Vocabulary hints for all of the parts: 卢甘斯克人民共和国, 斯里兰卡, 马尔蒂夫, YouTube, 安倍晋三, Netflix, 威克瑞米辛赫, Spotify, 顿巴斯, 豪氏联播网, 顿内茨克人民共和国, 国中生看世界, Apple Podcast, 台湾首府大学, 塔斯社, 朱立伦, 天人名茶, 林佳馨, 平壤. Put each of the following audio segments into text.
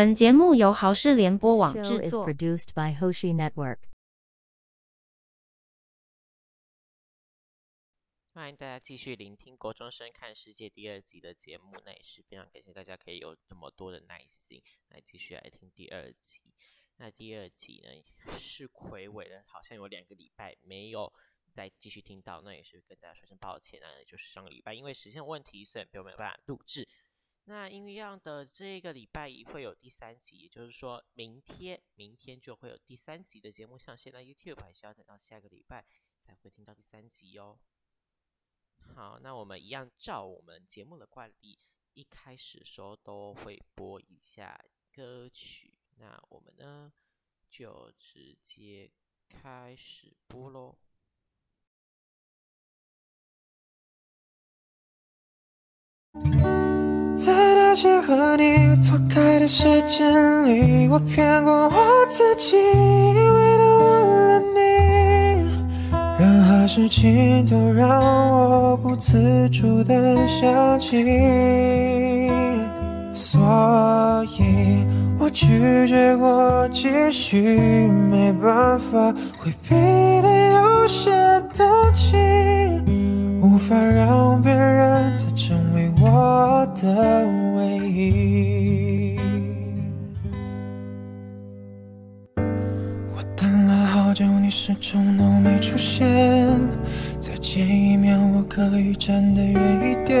本节目由豪氏联播网制作。欢迎大家继续聆听《国中生看世界》第二集的节目，那也是非常感谢大家可以有这么多的耐心来继续来听第二集。那第二集呢是睽违了，好像有2个礼拜没有再继续听到，那也是跟大家说声抱歉，那就是上个礼拜因为时间问题，所以没有办法录制。那一样的这个礼拜一会有第3集，也就是说明天就会有第3集的节目上线。那 YouTube 还是要等到下个礼拜才会听到第3集哦。好，那我们一样照我们节目的惯例，一开始的时候都会播一下歌曲，那我们呢就直接开始播咯。在那些和你错开的时间里，我骗过我自己，以为都忘了你。任何事情都让我不自主的想起，所以我拒绝过继续没办法回避的有些东西，无法让别人再成为我的唯一。我等了好久，你始终都没出现，再见一面我可以站得远一点，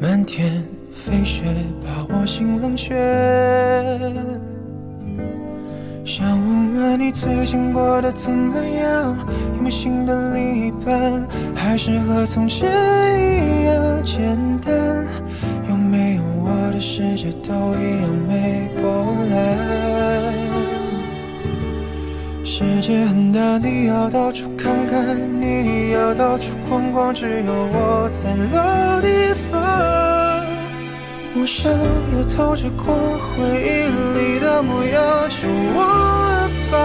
漫天飞雪把我心冷却，想问问你最近过得怎么样，有没有新的另一半，还是和从前一样简单，有没有我的世界都一样没波澜。世界很大，你要到处看看，你要到处逛逛，只有我在老地方。我想要透着光，回忆里的模样就忘了吧。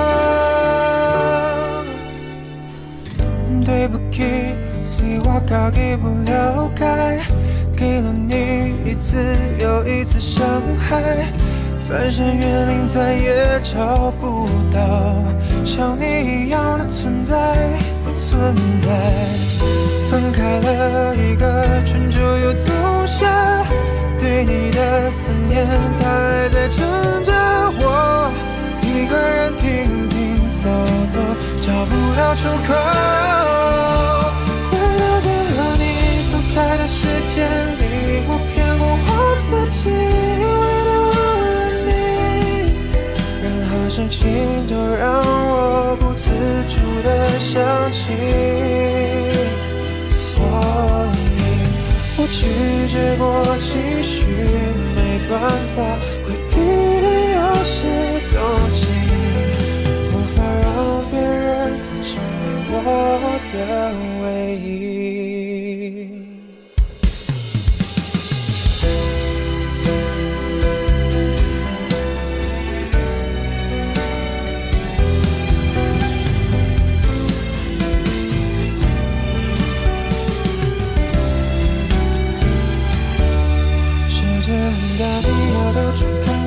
对不起，是我搞定不了解，给了你一次又一次伤害，翻山越岭再也找不到像你一样的存在，不存在。分开了一个春秋又冬夏，对你的思念它还在撑着我，一个人停停走走，找不到出口。在那些和你错开的时间里，我骗过我自己，以为都忘了你。任何事情都让我不自主的想起，所以我拒绝过继续没办法回避的有些东西，无法让别人再成为我的唯一。世界很大，你要到处看。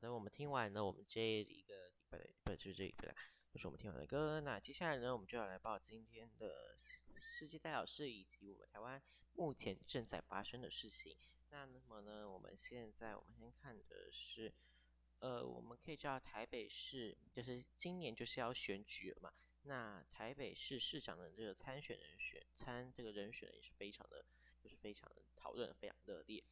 的，我们听完呢，我们这一个礼拜的，不是这一个啦，就是我们听完的歌。那接下来呢，我们就要来报今天的世界大小事以及我们台湾目前正在发生的事情。那么呢，我们先看的是，我们可以知道台北市就是今年就是要选举了嘛。那台北市市长的这个参选人也是非常的讨论非常热烈。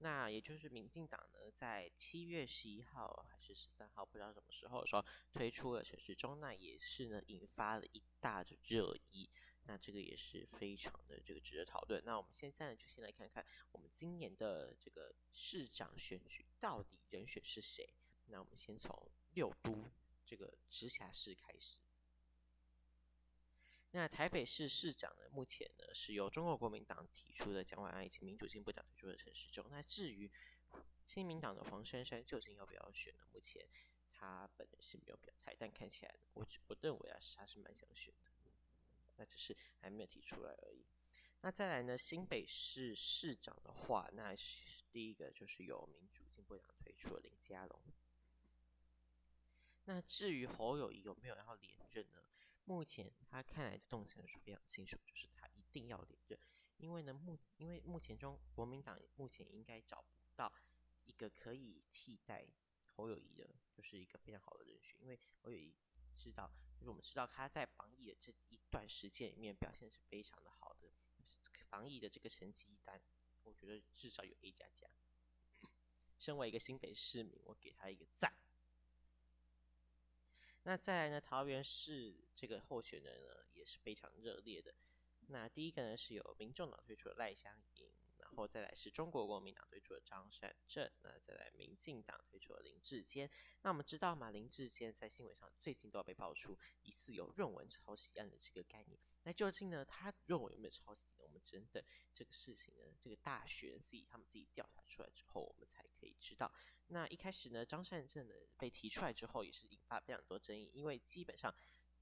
那也就是民进党呢，在7月11号还是13号，不知道什么时候的时候推出了陈时中，那也是呢引发了一大的热议。那这个也是非常的这个值得讨论。那我们现在呢就先来看看我们今年的这个市长选举到底人选是谁。那我们先从六都这个直辖市开始。那台北市市长呢，目前呢是由中国国民党提出的蒋万安以及民主进步党提出的陈时中。那至于新民党的黄珊珊究竟要不要选呢？目前他本人是没有表态，但看起来我认为啊，他是蛮想选的，那只是还没有提出来而已。那再来呢，新北市市长的话，那第一个就是由民主进步党推出的林佳龙。那至于侯友宜有没有要连任呢？目前他看来的动向是非常清楚，就是他一定要连任，因为目前中国民党目前应该找不到一个可以替代侯友宜的，就是一个非常好的人选，因为侯友宜我们知道他在防疫的这一段时间里面表现是非常的好的，防疫的这个成绩单，我觉得至少有 A 加加。身为一个新北市民，我给他一个赞。那再来呢，桃园市这个候选人呢也是非常热烈的。那第一个呢是由民众党推出的赖香吟，然后再来是中国国民党推出的张善政，那再来民进党推出的林志坚。那我们知道嘛，林志坚在新闻上最近都要被爆出疑似有论文抄袭案的这个概念。那究竟呢，他论文有没有抄袭呢？我们只能等这个事情呢，这个大学他们自己调查出来之后，我们才可以知道。那一开始呢，张善政呢被提出来之后，也是引发非常多争议，因为基本上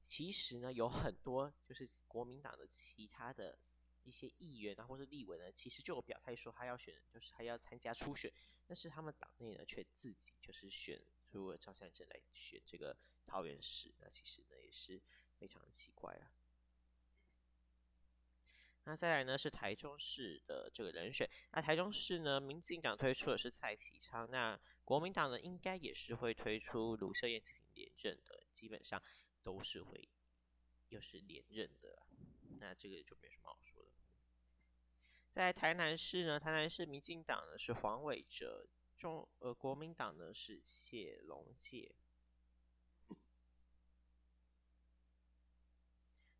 其实呢有很多就是国民党的其他的一些议员啊，或是立委呢，其实就有表态说他要选，就是他要参加初选，但是他们党内呢却自己就是选出了张善政来选这个桃园市，那其实呢也是非常奇怪啊。那再来呢是台中市的这个人选，那台中市呢，民进党推出的是蔡其昌，那国民党呢应该也是会推出卢秀燕进行连任的，基本上都是会又是连任的啊，那这个就没什么好说的。在台南市呢，台南市民进党呢是黄伟哲，国民党呢是谢龙介。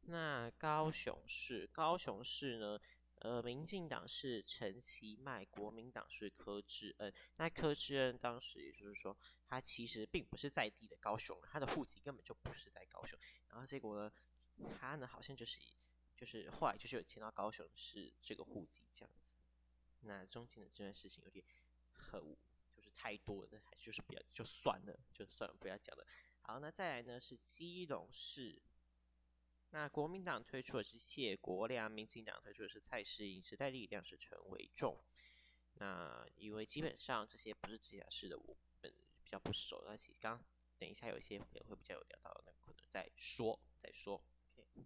那高雄市呢，民进党是陈其迈，国民党是柯志恩。那柯志恩当时也就是说，他其实并不是在地的高雄，他的户籍根本就不是在高雄。然后结果呢，他呢好像就是后来就是有迁到高雄市这个户籍这样子。那中间的这件事情有点很就是太多了，那还就是不要就算了，不要讲了。好，那再来呢是基隆市。那国民党推出的是谢国梁，民进党推出的是蔡诗芸，时代力量是陈为仲。那因为基本上这些不是直辖市的，我们比较不熟，那其实刚等一下有一些可能会比较有聊到，那可能再说。Okay.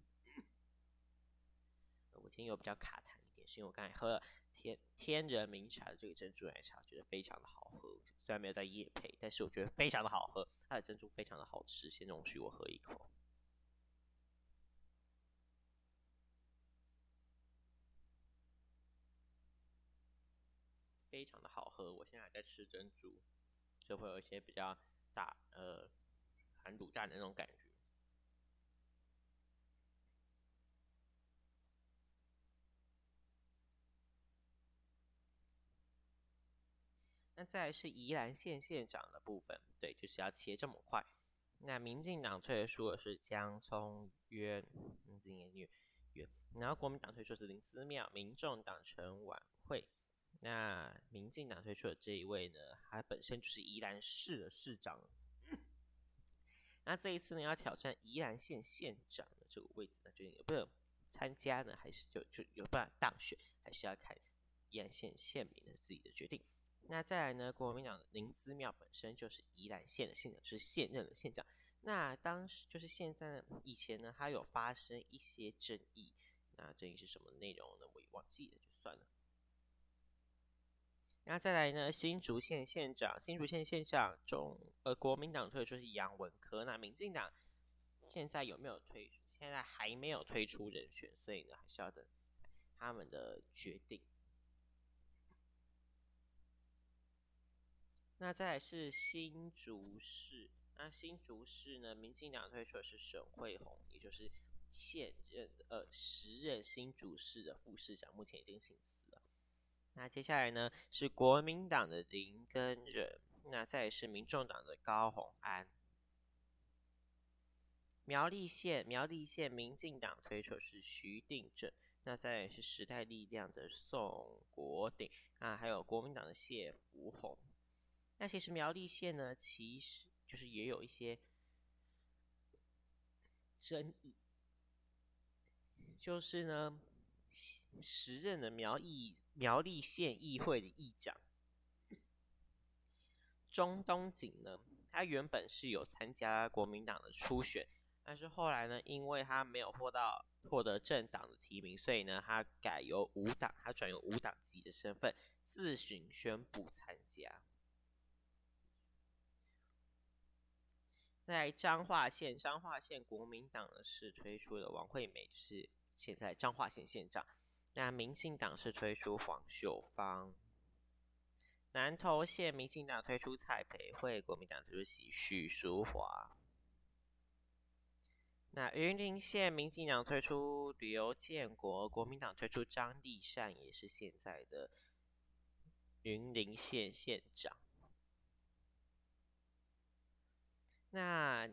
我今天有比较卡痰一点，是因为我刚才喝了天人名茶的这个珍珠奶茶，觉得非常的好喝，虽然没有在业配，但是我觉得非常的好喝，它的珍珠非常的好吃，先容许我喝一口。非常的好喝，我现在还在吃珍珠，就会有一些比较大含卤蛋的那种感觉。那再来是宜兰县县长的部分，对，就是要切这么快。那民进党推出的是江聪渊，然后国民党推出的是林姿妙，民众党陈婉慧。那民进党推出的这一位呢，他本身就是宜兰市的市长，那这一次呢要挑战宜兰县县长的这个位置，那究竟有没有参加呢？还是就有办法当选，还是要看宜兰县县民的自己的决定。那再来呢，国民党的林姿妙本身就是宜兰县的县长，就是现任的县长。那当时就是现在以前呢，它有发生一些争议，那争议是什么内容呢？我也忘记了，就算了。那再来呢，新竹县县长国民党推出是杨文科，那民进党现在还没有推出人选，所以呢还是要等他们的决定。那再来是新竹市，那新竹市呢，民进党推出的是沈慧虹，也就是时任新竹市的副市长，目前已经请辞了。那接下来呢是国民党的林根仁，那再来是民众党的高虹安。苗栗县民进党推出是徐定正，那再来是时代力量的宋国鼎，啊，还有国民党的谢福宏。那其实苗栗县呢，其实就是也有一些争议，就是呢，时任的苗栗县议会的议长钟东锦呢，他原本是有参加国民党的初选，但是后来呢，因为他没有获得政党的提名，所以呢，他转由无党籍的身份自行宣布参加。在彰化县国民党是推出的王惠美，就是现在彰化县县长。那民进党是推出黄秀芳。南投县民进党推出蔡培慧，国民党推出许淑华。那云林县民进党推出刘建国，国民党推出张立善，也是现在的云林县县长。那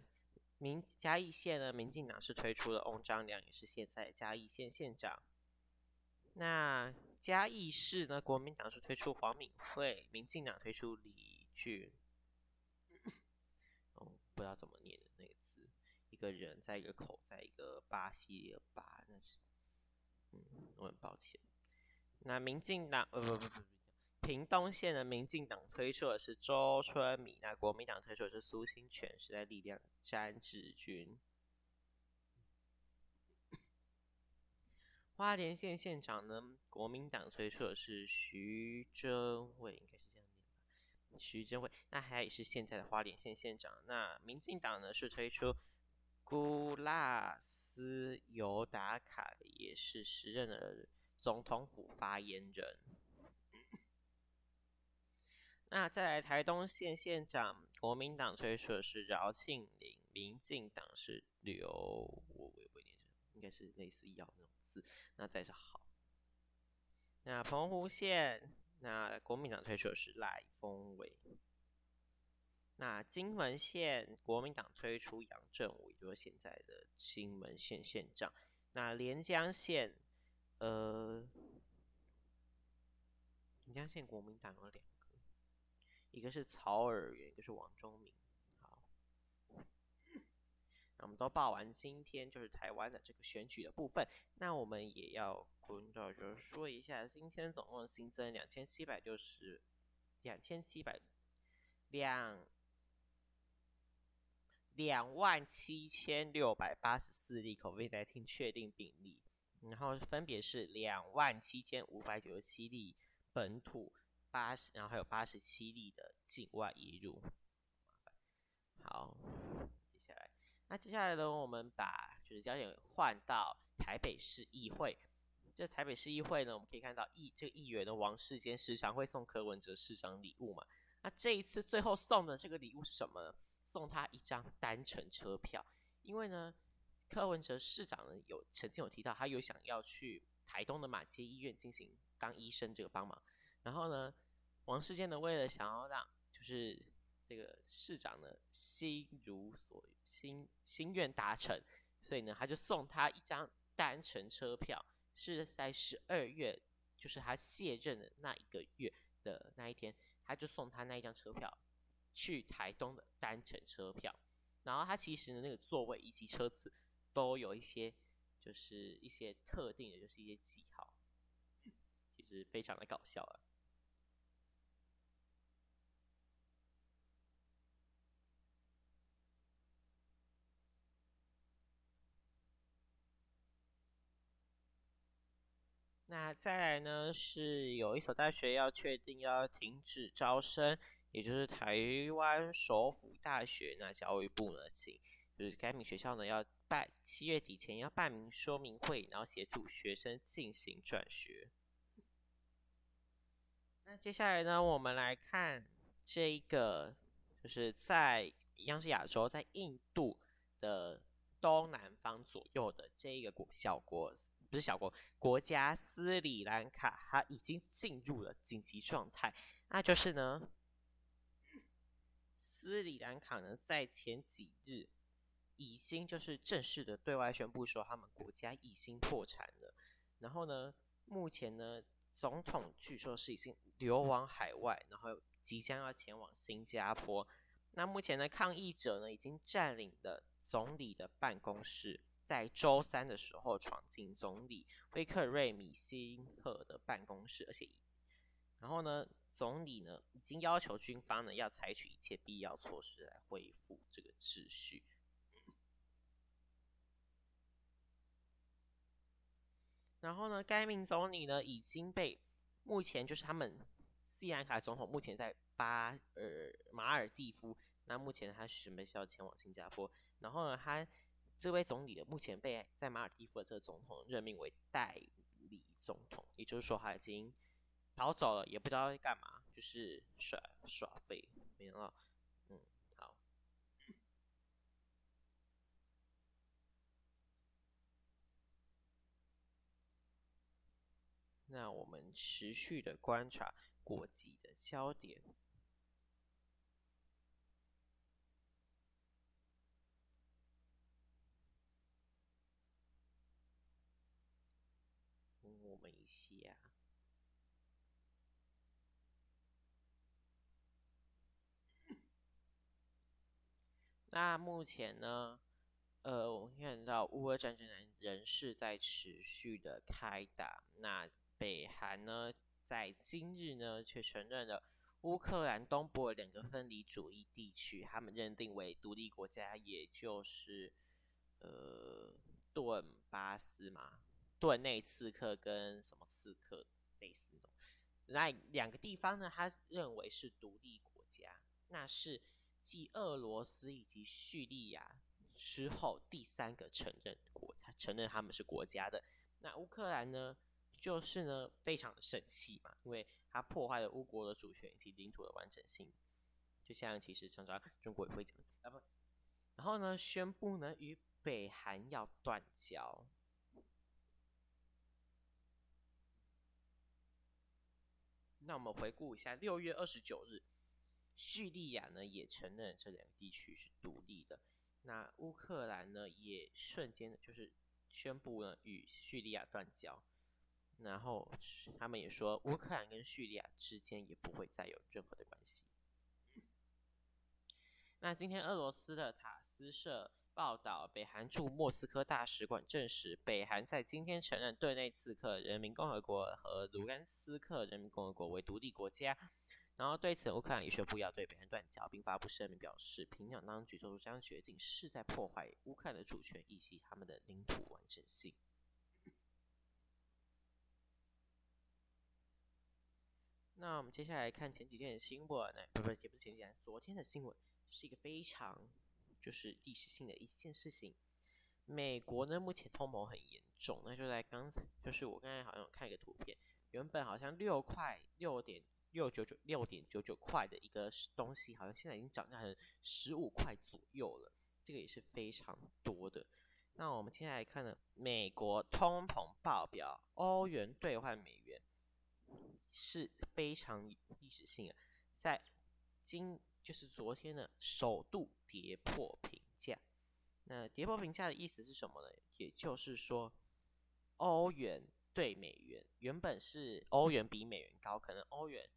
嘉义县呢，民进党是推出了翁章良，也是现在嘉义县县长。那嘉义市呢，国民党是推出黄敏惠，民进党推出李俊，不知道怎么念的那个字，一个人在一个口，在一个巴西的巴，那是，我很抱歉。那民进党，屏东县的民进党推出的是周春米，那国民党推出的是苏清泉，时代力量詹志军。花莲县县长呢，国民党推出的是徐榛蔚，应该是这样念吧，徐榛蔚，那他也是现在的花莲县县长。那民进党呢是推出古拉斯尤达卡，也是时任的总统府发言人。那再来台东县县长，国民党推出的是饶庆林，民进党是刘，我也不念，应该是类似“姚”那种字。那再是好。那澎湖县，那国民党推出的是赖峰伟。那金门县，国民党推出杨振武，就是现在的金门县县长。那连江县，连江县国民党有两。一个是曹尔元，一个是王忠明。好，那我们都报完今天就是台湾的这个选举的部分，那我们也要跟大家说一下，今天总共新增27,684例 COVID-19 确定病例，然后分别是27,597例本土。然后还有87例的境外移入。好，接下来呢，我们把就是焦点换到台北市议会。这台北市议会呢，我们可以看到这个议员的王世坚时常会送柯文哲市长礼物嘛。那这一次最后送的这个礼物是什么呢？送他一张单程车票，因为呢，柯文哲市长呢曾经有提到他有想要去台东的马偕医院进行当医生这个帮忙。然后呢，王世坚呢，为了想要让就是这个市长呢心愿达成，所以呢，他就送他一张单程车票，是在12月，就是他卸任的那一个月的那一天，他就送他那一张车票去台东的单程车票。然后他其实呢，那个座位以及车次都有一些就是一些特定的，就是一些记号。是非常的搞笑啊。那再来呢，是有一所大学要确定要停止招生，也就是台湾首府大学。那教育部呢，请就是该名学校呢要办7月底前要办明说明会，然后协助学生进行转学。那接下来呢，我们来看这一个，就是在一样是亚洲，在印度的东南方左右的这一个国家斯里兰卡，它已经进入了紧急状态。那就是呢，斯里兰卡呢在前几日已经就是正式的对外宣布说他们国家已经破产了。然后呢，目前呢总统据说是已经流亡海外，然后即将要前往新加坡。那目前呢，抗议者呢已经占领了总理的办公室，在周三的时候闯进总理威克瑞米辛赫的办公室，而且然后呢，总理呢已经要求军方呢要采取一切必要措施来恢复这个秩序。然后呢，该名总理呢已经被目前就是他们斯里兰卡总统目前在马尔蒂夫，那目前他准备是要前往新加坡。然后呢，他这位总理的目前被在马尔蒂夫的这个总统任命为代理总统，也就是说他已经逃走了，也不知道在干嘛，就是耍废，没想到，好。那我们持续的观察国际的焦点。我们一下。那目前呢，我们看到乌俄战争仍是在持续的开打。那北韩呢，在今日呢，却承认了乌克兰东部2个分离主义地区，他们认定为独立国家，也就是顿巴斯嘛。顿内刺客跟什么刺客类似的，那2个地方呢，他认为是独立国家，那是继俄罗斯以及叙利亚之后第3个承认他们是国家的。那乌克兰呢，就是呢非常的生气嘛，因为他破坏了乌国的主权以及领土的完整性，就像其实常常中国也会讲，然后呢宣布呢与北韩要断交。那我们回顾一下，6月29日，叙利亚呢也承认这2个地区是独立的。那乌克兰呢也瞬间的就是宣布呢与叙利亚断交，然后他们也说乌克兰跟叙利亚之间也不会再有任何的关系。那今天俄罗斯的塔斯社报道，北韩驻莫斯科大使馆证实，北韩在今天承认顿内茨克人民共和国和卢甘斯克人民共和国为独立国家。然后对此，乌克兰也宣布要对北韩断交，并发布声明表示，平壤当局做出这样决定是在破坏乌克兰的主权以及他们的领土完整性。那我们接下来看前几天的新闻，昨天的新闻是一个非常。就是历史性的一件事情。美国呢目前通膨很严重，那就在刚才，就是我刚才好像有看一个图片，原本好像6.99块的一个东西，好像现在已经涨价成15块左右了，这个也是非常多的。那我们接下来看呢，美国通膨报表，欧元兑换美元是非常历史性的，在就是昨天呢，首度跌破评价。那跌破评价的意思是什么呢？也就是说，欧元对美元，原本是欧元比美元高，可能欧元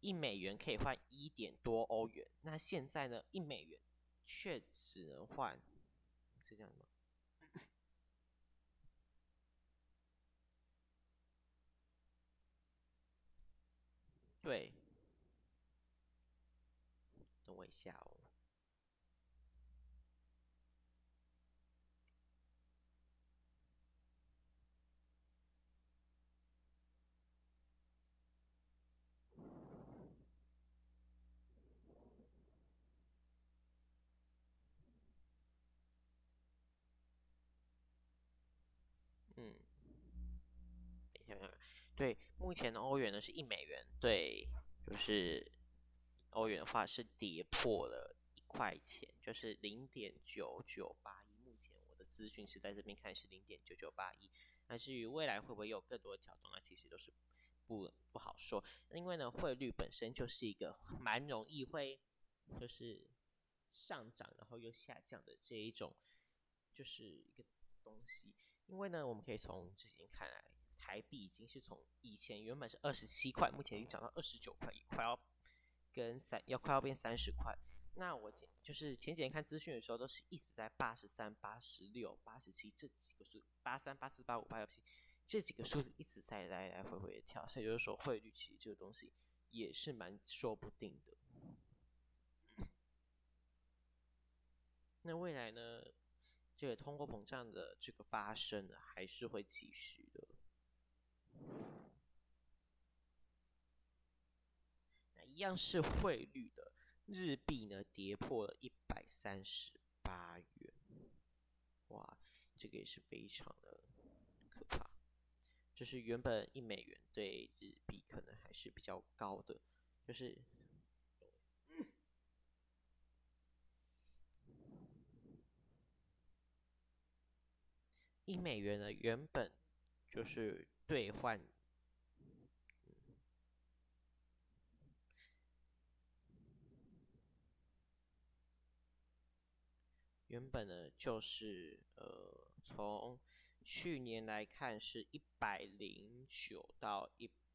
1美元可以换1点多欧元，那现在呢，1美元却只能换，是这样吗？对。等我一下哦。对，目前的欧元呢是$1，对，就是欧元的话是跌破了1块钱，就是0.9981。目前我的资讯是在这边看是0.9981。那至于未来会不会有更多的调动，那其实都是不好说，因为呢汇率本身就是一个蛮容易会就是上涨然后又下降的这一种就是一个东西。因为呢我们可以从之前看来，台币已经是从以前原本是27块，目前已经涨到29块，也快要变30块。那我就是前几天看资讯的时候都是一直在83、86、87这几个数，83、84、85、87这几个数字一直在来回回的跳，所以就是说汇率其实这个东西也是蛮说不定的。那未来呢，这个通货膨胀的这个发生呢还是会继续的。那一样是汇率的，日币呢跌破了138元，哇，这个也是非常的可怕。就是原本$1对日币可能还是比较高的，就是$1呢原本就是兑换原本呢就是从去年来看是109到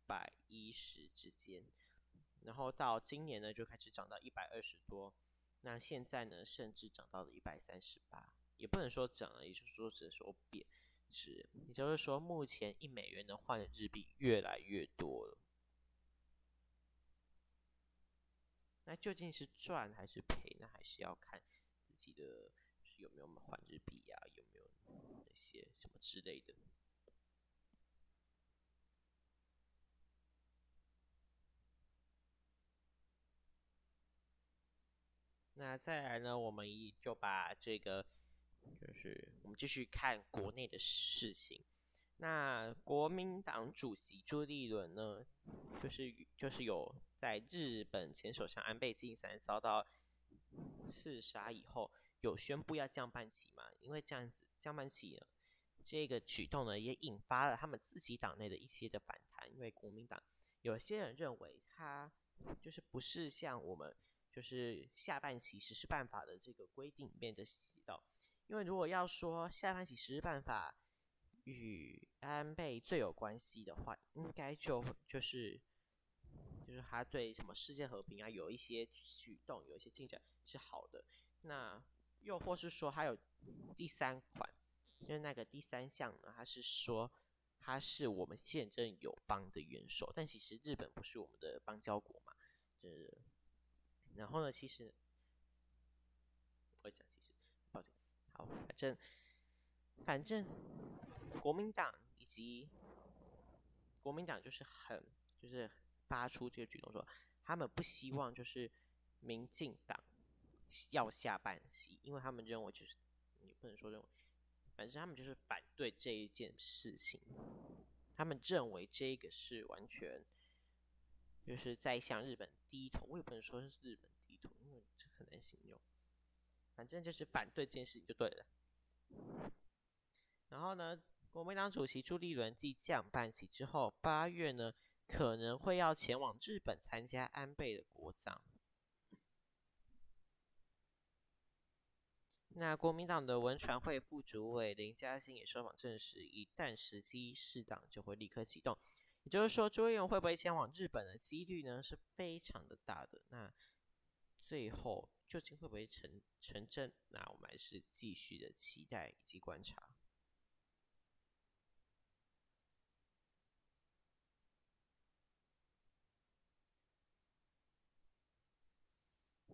110之间，然后到今年呢就开始涨到120多，那现在呢甚至涨到了138，也不能说涨了，也就是说只能说贬值，也就是说目前$1能换的日币越来越多了。那究竟是赚还是赔，那还是要看自己的有没有换日币啊，有没有那些什么之类的。那再来呢，我们就把这个就是我们继续看国内的事情。那国民党主席朱立伦呢，就是有在日本前首相安倍晋三遭到刺杀以后，有宣布要降半旗嘛？因为这样子降半旗呢，这个举动呢也引发了他们自己党内的一些的反弹，因为国民党有些人认为他就是不是像我们就是下半旗实施办法的这个规定里面的写到，因为如果要说下半旗实施办法与安倍最有关系的话，应该就是他对什么世界和平啊有一些举动，有一些进展是好的。那又或是说还有第三款，就是那个第三项呢，他是说他是我们现任友邦的元首，但其实日本不是我们的邦交国嘛，就是然后呢，其实我讲其实抱歉，好，反正国民党就是很发出这个举动说，他们不希望就是民进党要下半旗，因为他们认为就是也不能说认为，反正他们就是反对这一件事情，他们认为这个是完全就是在向日本低头，我也不能说是日本低头，因为这很难形容，反正就是反对这件事情就对了。然后呢，国民党主席朱立伦继降半旗之后，8月呢可能会要前往日本参加安倍的国葬。那国民党的文传会副主委林佳馨也受访证实，一旦时机适当就会立刻启动。也就是说，朱立伦会不会前往日本的几率呢是非常的大的。那最后究竟会不会成真，那我们还是继续的期待以及观察。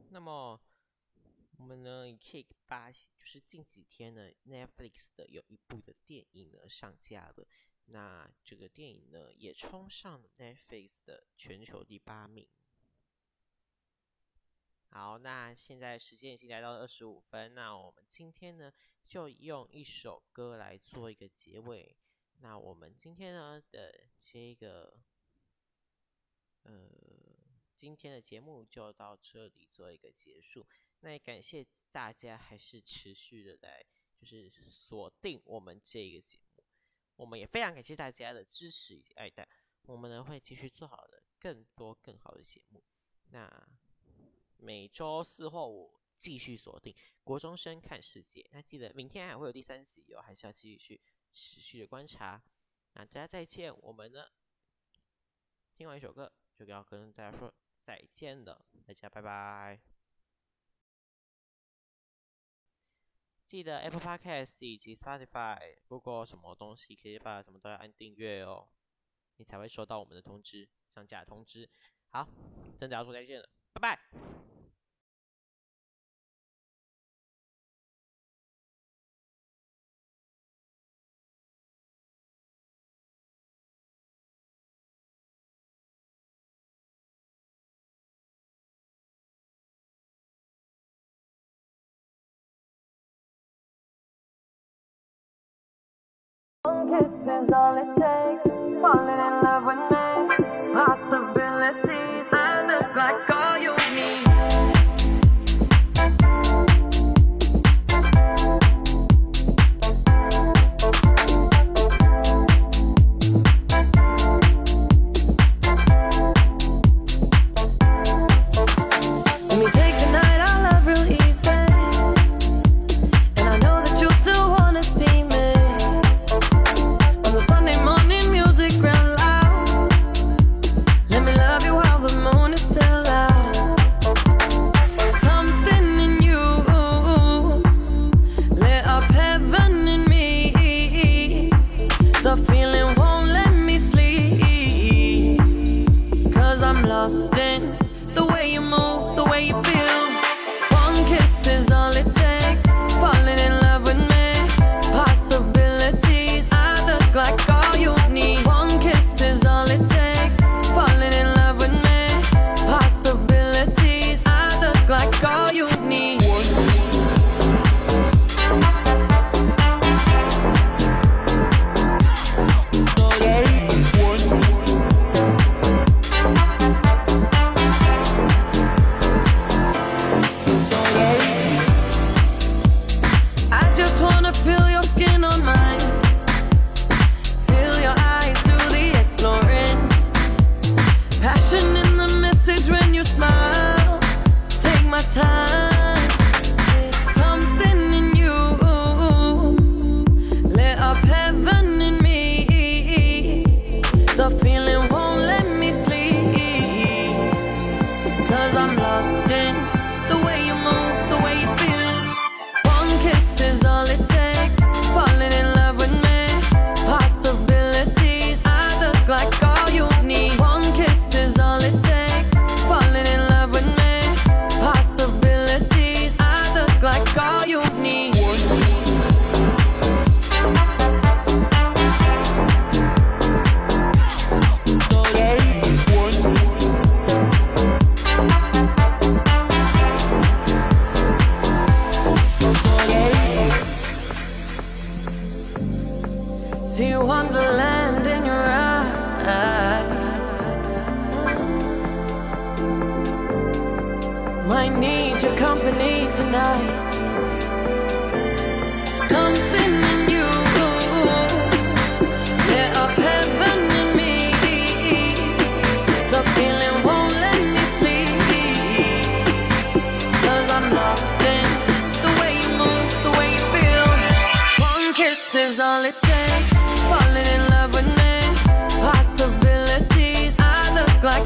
那么我们呢也可以发现，就是近几天呢 Netflix 的有一部的电影呢上架了，那这个电影呢也冲上了 Netflix 的全球第8名。好，那现在时间已经来到了25分，那我们今天呢就用一首歌来做一个结尾。那我们今天呢的这个今天的节目就到这里做一个结束，那也感谢大家还是持续的来就是锁定我们这个节目，我们也非常感谢大家的支持以及爱戴，我们呢会继续做好的更多更好的节目，那每周四或五继续锁定国中生看世界，那记得明天还会有第三集哦，还是要继续持续的观察，那大家再见，我们呢听完一首歌就要跟大家说再见了，大家拜拜！记得 Apple Podcast 以及 Spotify， 如果什么东西可以把什么都要按订阅哦，你才会收到我们的通知，上架通知。好，真的要说再见了，拜拜！One kiss is all it takes, falling in love with me, possibilities, and it's like all you need.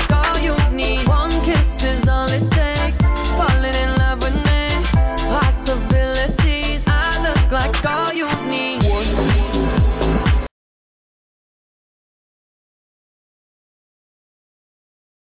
Like